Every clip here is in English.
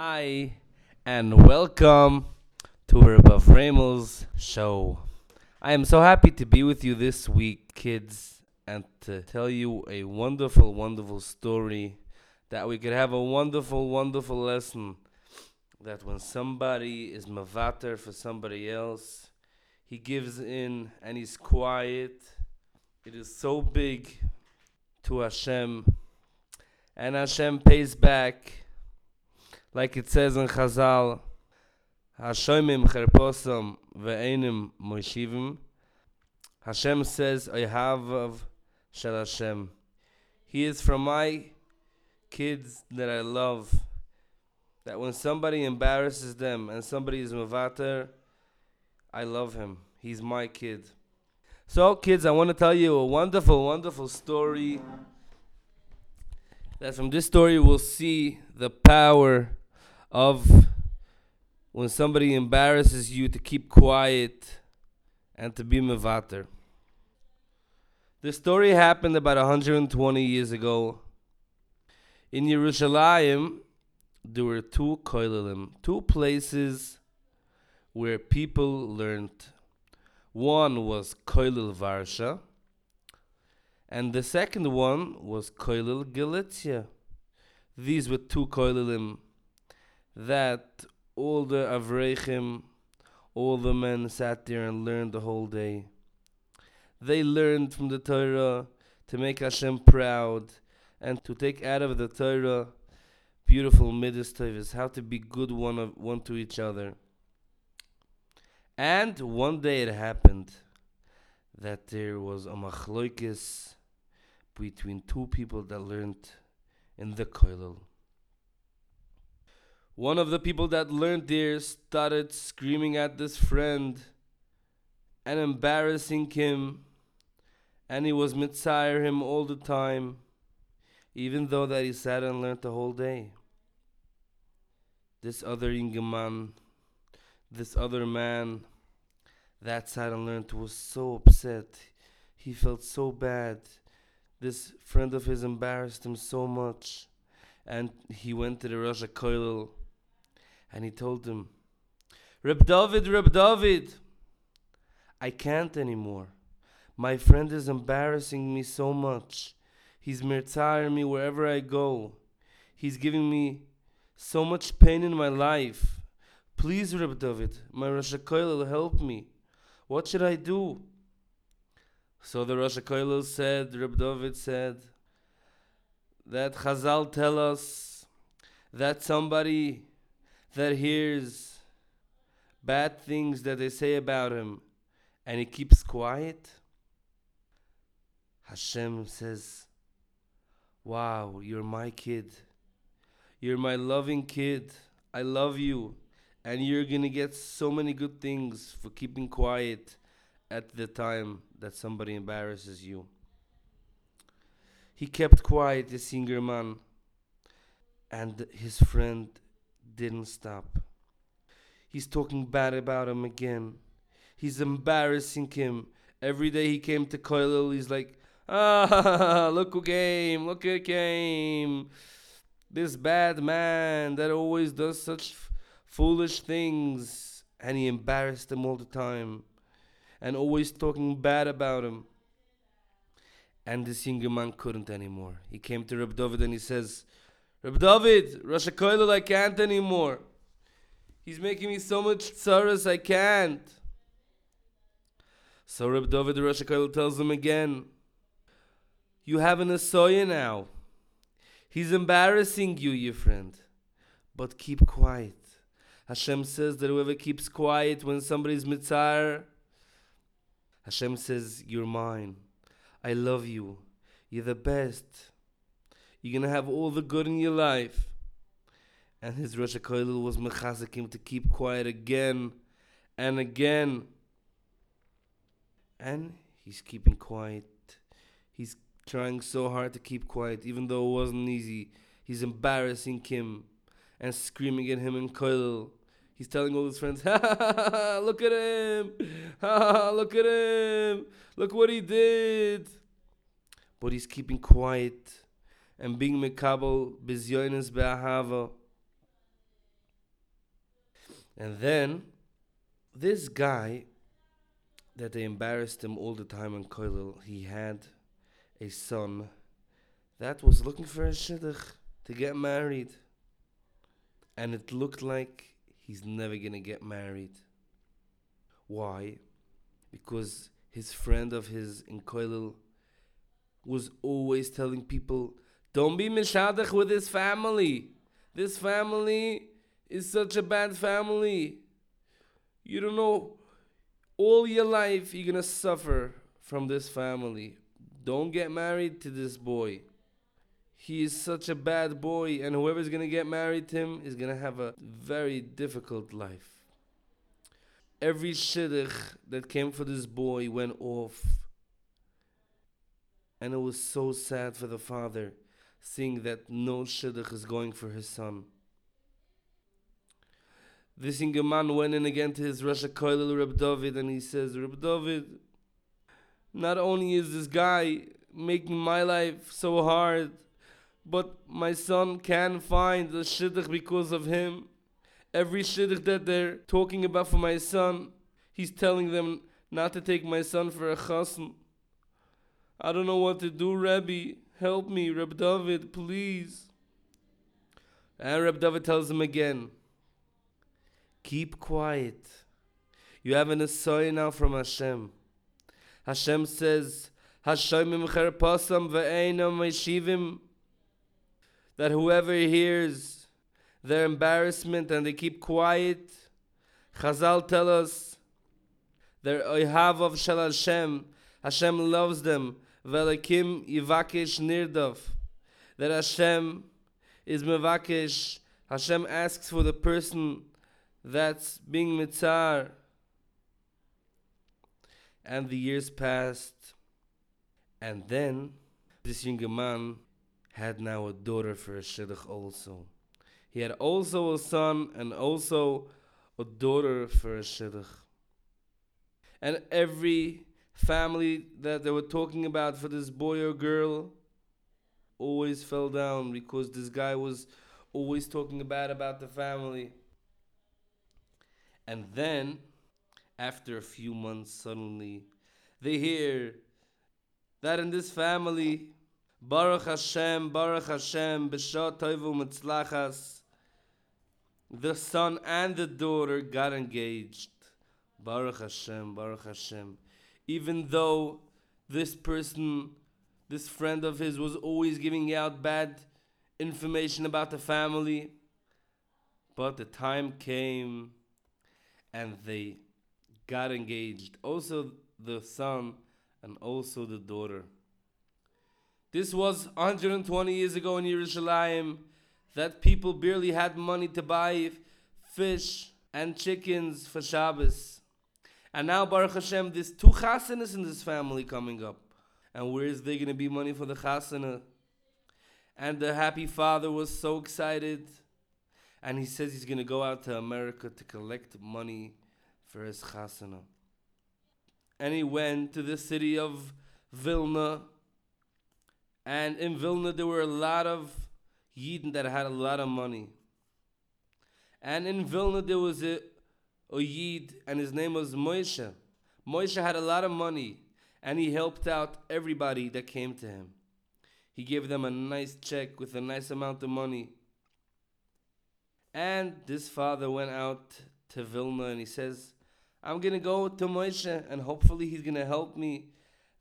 Hi, and welcome to Reb Avreimel's show. I am so happy to be with you this week, kids, and to tell you a wonderful, wonderful story that we could have a wonderful, wonderful lesson that when somebody is mevater for somebody else, he gives in and he's quiet. It is so big to Hashem, and Hashem pays back. Like it says in Chazal, Hashoyim cherposam ve'enim moishivim. Hashem says, Oy of Shalom Hashem. He is from my kids that I love. That when somebody embarrasses them and somebody is mevater, I love him. He's my kid. So kids, I want to tell you a wonderful, wonderful story. That from this story we'll see the power of when somebody embarrasses you to keep quiet and to be mevater. The story happened about 120 years ago. In Yerushalayim, there were two kollelim, two places where people learned. One was Kollel Varsha, and the second one was Kollel Galitzia. These were two kollelim that all the Avreichim, all the men sat there and learned the whole day. They learned from the Torah to make Hashem proud and to take out of the Torah beautiful Midas Tevis, how to be good one to each other. And one day it happened that there was a machloikis between two people that learned in the kollel. One of the people that learned there started screaming at this friend and embarrassing him, and he was mitzair him all the time, even though that he sat and learned the whole day. This other yingerman, this other man that sat and learned was so upset. He felt so bad. This friend of his embarrassed him so much. And he went to the Rosh HaKollel and he told him, Reb Dovid, I can't anymore. My friend is embarrassing me so much. He's mirtzairing me wherever I go. He's giving me so much pain in my life. Please, Reb Dovid, my Rosh HaKollel, help me. What should I do? So the Rosh HaKollel said, Reb Dovid said, that Chazal tell us that somebody that hears bad things that they say about him and he keeps quiet, Hashem says, wow, you're my kid. You're my loving kid. I love you. And you're going to get so many good things for keeping quiet at the time that somebody embarrasses you. He kept quiet, this yingerman, and his friend didn't stop. He's talking bad about him again. He's embarrassing him. Every day he came to kollel, he's like, look who came. This bad man that always does such foolish things, and he embarrassed him all the time and always talking bad about him. And this yingerman couldn't anymore. He came to Reb Dovid and he says, Reb Dovid, Rosh HaKollel, I can't anymore. He's making me so much tzaras, I can't. So Reb Dovid, the Rosh HaKollel, tells him again, you have an asoi now. He's embarrassing you, your friend, but keep quiet. Hashem says that whoever keeps quiet when somebody's mitzair, Hashem says, you're mine. I love you. You're the best. You're going to have all the good in your life. And his Rosh HaKollel was Mechase Kim to keep quiet again and again. And he's keeping quiet. He's trying so hard to keep quiet, even though it wasn't easy. He's embarrassing Kim and screaming at him in kollel. He's telling all his friends, look at him, look at him, look what he did. But he's keeping quiet and being mekabel b'ziones be'ahava. And then this guy that they embarrassed him all the time in Kollel, he had a son that was looking for a shidduch to get married. And it looked like he's never going to get married. Why? Because his friend of his in Kollel was always telling people, don't be mishadach with his family. This family is such a bad family. You don't know, all your life you're going to suffer from this family. Don't get married to this boy. He is such a bad boy, and whoever's going to get married to him is going to have a very difficult life. Every shidduch that came for this boy went off. And it was so sad for the father, seeing that no shidduch is going for his son. This yingerman went in again to his Rosh HaKollel, Reb Dovid, and he says, Reb Dovid, not only is this guy making my life so hard, but my son can find the shidduch because of him. Every shidduch that they're talking about for my son, he's telling them not to take my son for a chasm. I don't know what to do, Rebbe. Help me, Reb Dovid, please. And Reb Dovid tells him again, keep quiet. You have an asoi now from Hashem. Hashem says, Hashoyim cherposam ve'enim moishivim, that whoever hears their embarrassment and they keep quiet, Chazal tell us, their Oy of Shalom Hashem, Hashem loves them, ve'elakim yivakesh nirdav, that Hashem is mevakesh, Hashem asks for the person that's being mitzair. And the years passed, and then this younger man had now a daughter for a shidduch also. He had also a son and also a daughter for a shidduch. And every family that they were talking about for this boy or girl always fell down because this guy was always talking bad about the family. And then, after a few months, suddenly they hear that in this family, Baruch Hashem, Besha Toivu Mitzlachas, the son and the daughter got engaged. Baruch Hashem, Baruch Hashem. Even though this person, this friend of his, was always giving out bad information about the family, but the time came and they got engaged. Also the son and also the daughter. This was 120 years ago in Yerushalayim, that people barely had money to buy fish and chickens for Shabbos. And now, Baruch Hashem, there's two chasanas in this family coming up. And where is there going to be money for the chasana? And the happy father was so excited. And he says he's going to go out to America to collect money for his chasana. And he went to the city of Vilna. And in Vilna, there were a lot of Yidin that had a lot of money. And in Vilna, there was a Yid, and his name was Moshe. Moshe had a lot of money, and he helped out everybody that came to him. He gave them a nice check with a nice amount of money. And this father went out to Vilna, and he says, I'm going to go to Moshe, and hopefully he's going to help me,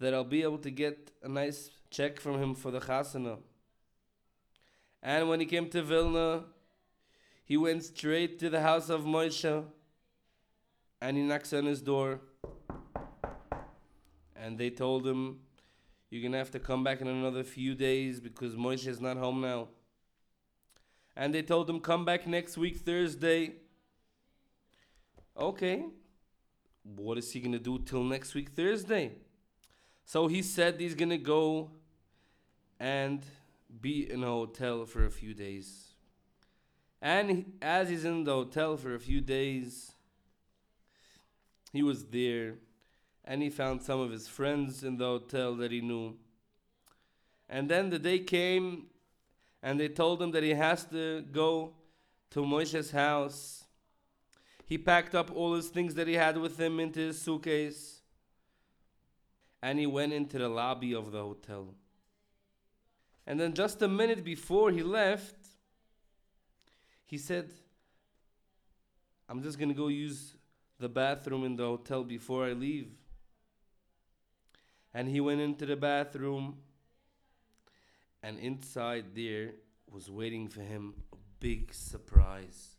that I'll be able to get a nice check from him for the chasana. And when he came to Vilna, he went straight to the house of Moshe, and he knocks on his door, and they told him, you're going to have to come back in another few days because Moshe is not home now. And they told him, come back next week, Thursday. Okay, what is he going to do till next week, Thursday? So he said he's going to go and be in a hotel for a few days. And as he's in the hotel for a few days, he was there, and he found some of his friends in the hotel that he knew. And then the day came, and they told him that he has to go to Moshe's house. he packed up all his things that he had with him into his suitcase, and he went into the lobby of the hotel. And then just a minute before he left, he said, I'm just going to go use the bathroom in the hotel before I leave. And he went into the bathroom, and inside there was waiting for him a big surprise.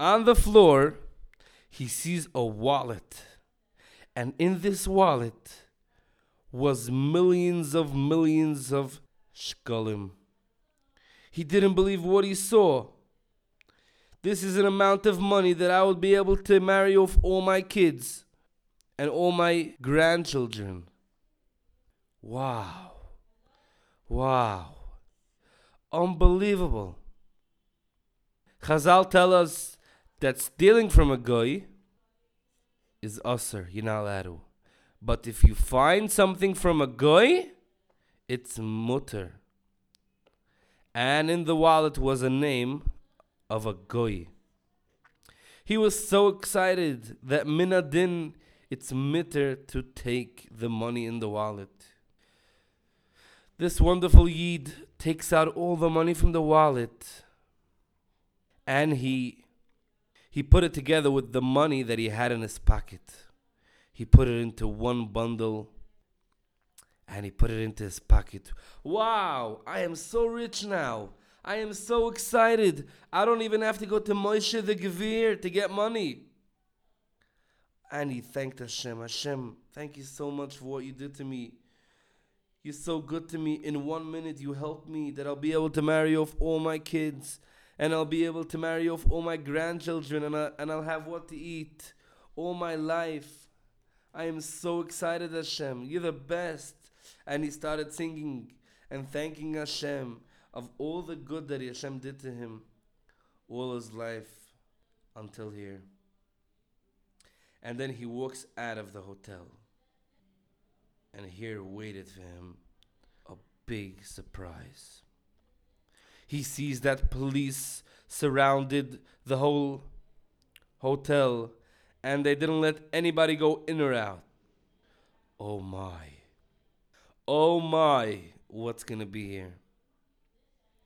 On the floor, he sees a wallet. And in this wallet was millions of shkalim. He didn't believe what he saw. This is an amount of money that I would be able to marry off all my kids and all my grandchildren. Wow. Wow. Unbelievable. Chazal tell us that stealing from a guy is asur, you're not allowed to. But if you find something from a guy, it's mutter. And in the wallet was a name of a guy. He was so excited that minadin, it's mutter to take the money in the wallet. This wonderful Yid takes out all the money from the wallet, and he put it together with the money that he had in his pocket. He put it into one bundle, and he put it into his pocket. Wow, I am so rich now. I am so excited. I don't even have to go to Moshe the Gevir to get money. And he thanked Hashem. Hashem, thank you so much for what you did to me. You're so good to me. In 1 minute, you helped me that I'll be able to marry off all my kids. And I'll be able to marry off all my grandchildren, and I'll have what to eat all my life. I am so excited, Hashem. You're the best. And he started singing and thanking Hashem of all the good that Hashem did to him all his life until here. And then he walks out of the hotel. And here waited for him a big surprise. He sees that police surrounded the whole hotel, and they didn't let anybody go in or out. Oh my. Oh my. What's going to be here?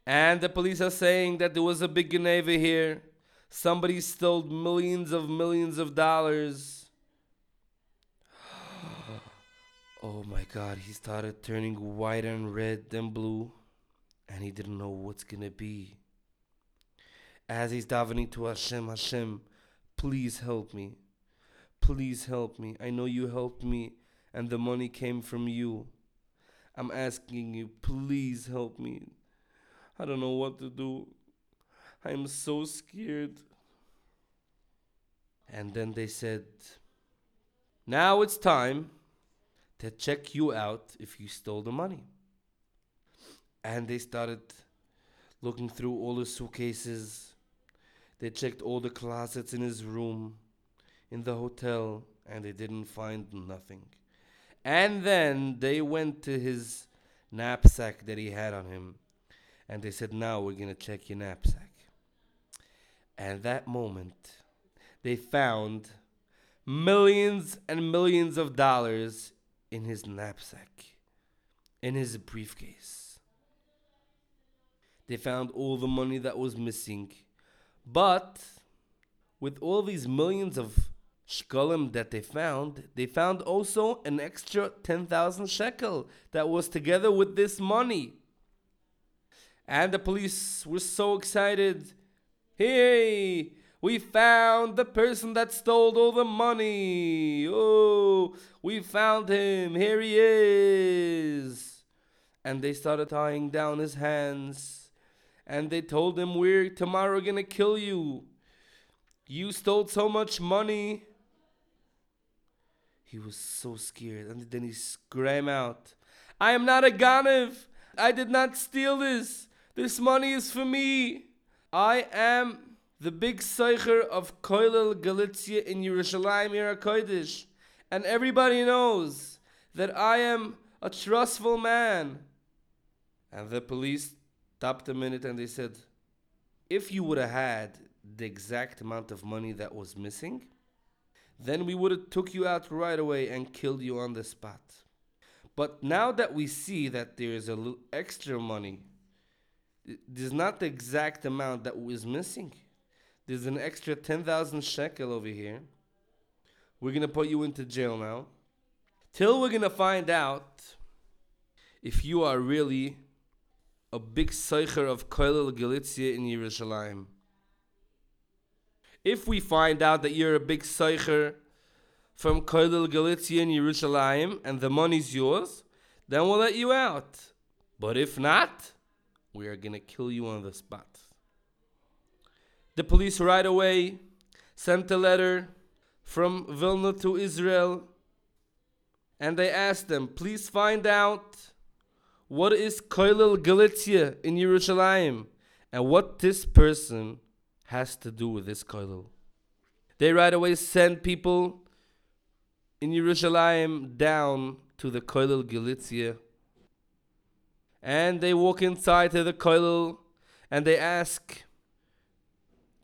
And the police are saying that there was a big ganeva here. Somebody stole millions of dollars. Oh my God. He started turning white and red and blue. And he didn't know what's going to be. As he's davening to Hashem, Hashem, please help me. Please help me. I know you helped me and the money came from you. I'm asking you, please help me. I don't know what to do. I am so scared. And then they said, now it's time to check you out if you stole the money. And they started looking through all his suitcases. They checked all the closets in his room, in the hotel, and they didn't find nothing. And then they went to his knapsack that he had on him. And they said, now we're going to check your knapsack. And that moment, they found millions and millions of dollars in his knapsack, in his briefcase. They found all the money that was missing. But with all these millions of shkalim that they found also an extra 10,000 shekel that was together with this money. And the police were so excited. Hey, we found the person that stole all the money. Oh, we found him. Here he is. And they started tying down his hands. And they told him, we're tomorrow going to kill you. You stole so much money. He was so scared. And then he screamed out, I am not a ganev. I did not steal this. This money is for me. I am the big seicher of Kollel Galitzia in Yerushalayim, Yer HaKodesh. And everybody knows that I am a trustful man. And the police stopped a minute and they said, if you would have had the exact amount of money that was missing, then we would have took you out right away and killed you on the spot. But now that we see that there is a little extra money, there's not the exact amount that was missing. There's an extra 10,000 shekel over here. We're going to put you into jail now. Till we're going to find out if you are really a big seicher of Kollel Galitzia in Yerushalayim. If we find out that you're a big seicher from Kollel Galitzia in Yerushalayim and the money's yours, then we'll let you out. But if not, we are going to kill you on the spot. The police right away sent a letter from Vilna to Israel, and they asked them, please find out what is Kollel Galitzia in Yerushalayim and what this person has to do with this Kollel. They right away sent people in Yerushalayim down to the Kollel Galitzia, and they walk inside to the Kollel and they ask,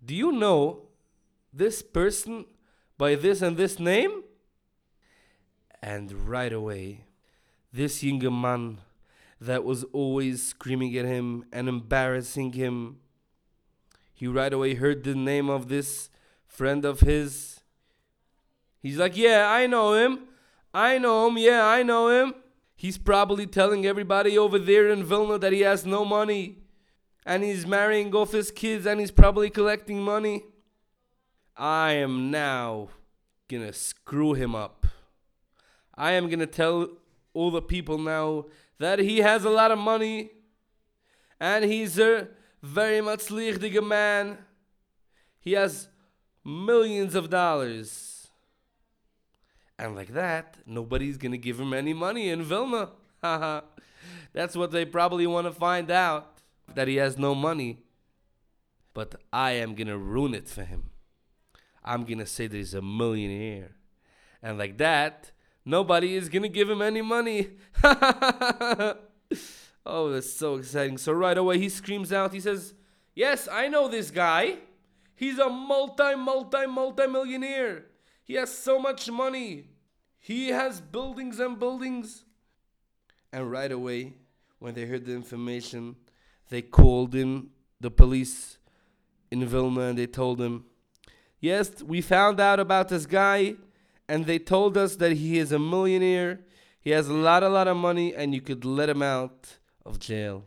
do you know this person by this and this name? And right away, this yingerman that was always screaming at him and embarrassing him, he right away heard the name of this friend of his. He's like, yeah, I know him. He's probably telling everybody over there in Vilna that he has no money. And he's marrying off his kids and he's probably collecting money. I am now going to screw him up. I am going to tell all the people now that he has a lot of money. And he's a very matzlichtige man. He has millions of dollars. And like that, nobody's going to give him any money in Vilna. That's what they probably want to find out, that he has no money. But I am going to ruin it for him. I'm going to say that he's a millionaire. And like that, nobody is going to give him any money. Oh, that's so exciting. So right away, he screams out. He says, yes, I know this guy. He's a multi-millionaire. He has so much money. He has buildings and buildings. And right away, when they heard the information, they called in the police in Vilna and they told him, yes, we found out about this guy and they told us that he is a millionaire. He has a lot of money and you could let him out of jail.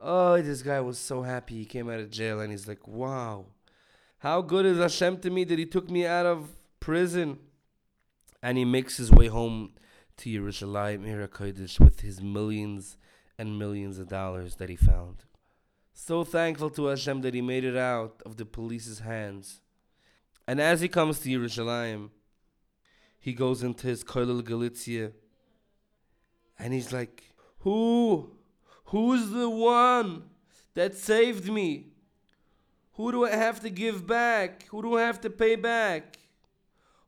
Oh, this guy was so happy he came out of jail and he's like, wow. How good is Hashem to me that he took me out of prison? And he makes his way home to Yerushalayim, Eretz Kodesh, with his millions and millions of dollars that he found. So thankful to Hashem that he made it out of the police's hands. And as he comes to Yerushalayim, he goes into his Kollel Galitzia. And he's like, Who's the one that saved me? Who do I have to give back? Who do I have to pay back?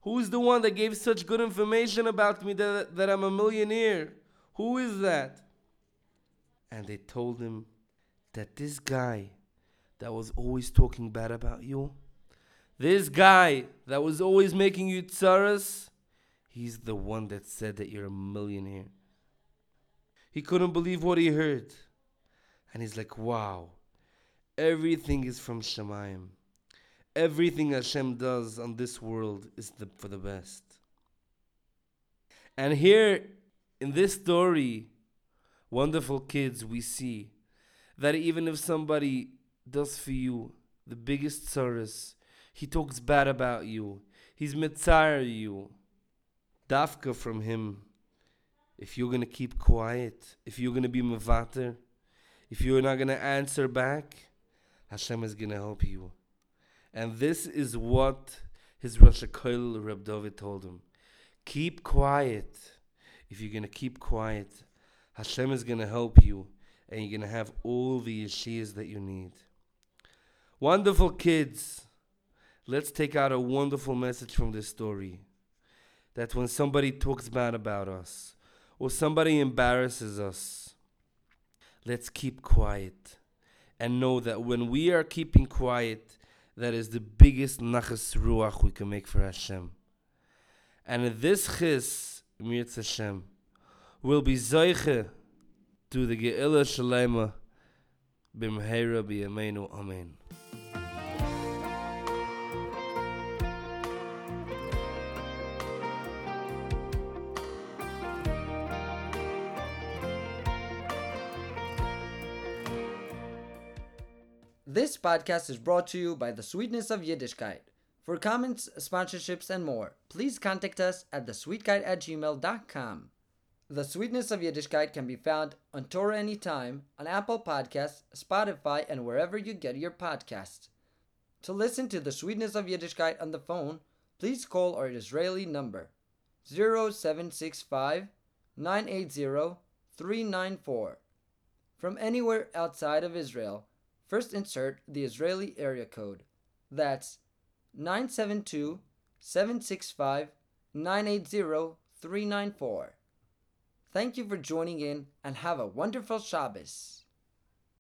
Who's the one that gave such good information about me that I'm a millionaire? Who is that? And they told him that this guy that was always talking bad about you, this guy that was always making you tzaras, he's the one that said that you're a millionaire. He couldn't believe what he heard. And he's like, wow. Everything is from Shemayim. Everything Hashem does on this world is for the best. And here, in this story, wonderful kids, we see that even if somebody does for you the biggest tzaras, he talks bad about you, he's mitzair you, dafka from him, if you're going to keep quiet, if you're going to be mevater, if you're not going to answer back, Hashem is going to help you. And this is what his Rosh HaKollel Reb Dovid told him. Keep quiet. If you're going to keep quiet, Hashem is going to help you. And you're going to have all the yeshiyas that you need. Wonderful kids. Let's take out a wonderful message from this story. That when somebody talks bad about us, or somebody embarrasses us, let's keep quiet. And know that when we are keeping quiet, that is the biggest nachas ruach we can make for Hashem. And this chis, Mirz Hashem, will be seicher to the Ge'ila Shalema b'mheira b'yameinu. Amen. This podcast is brought to you by The Sweetness of Yiddishkeit. For comments, sponsorships, and more, please contact us at thesweetguide@gmail.com. The Sweetness of Yiddishkeit can be found on Torah Anytime, on Apple Podcasts, Spotify, and wherever you get your podcasts. To listen to The Sweetness of Yiddishkeit on the phone, please call our Israeli number 0765-980-394. From anywhere outside of Israel, first insert the Israeli area code. That's 972-765-980-394. Thank you for joining in and have a wonderful Shabbos.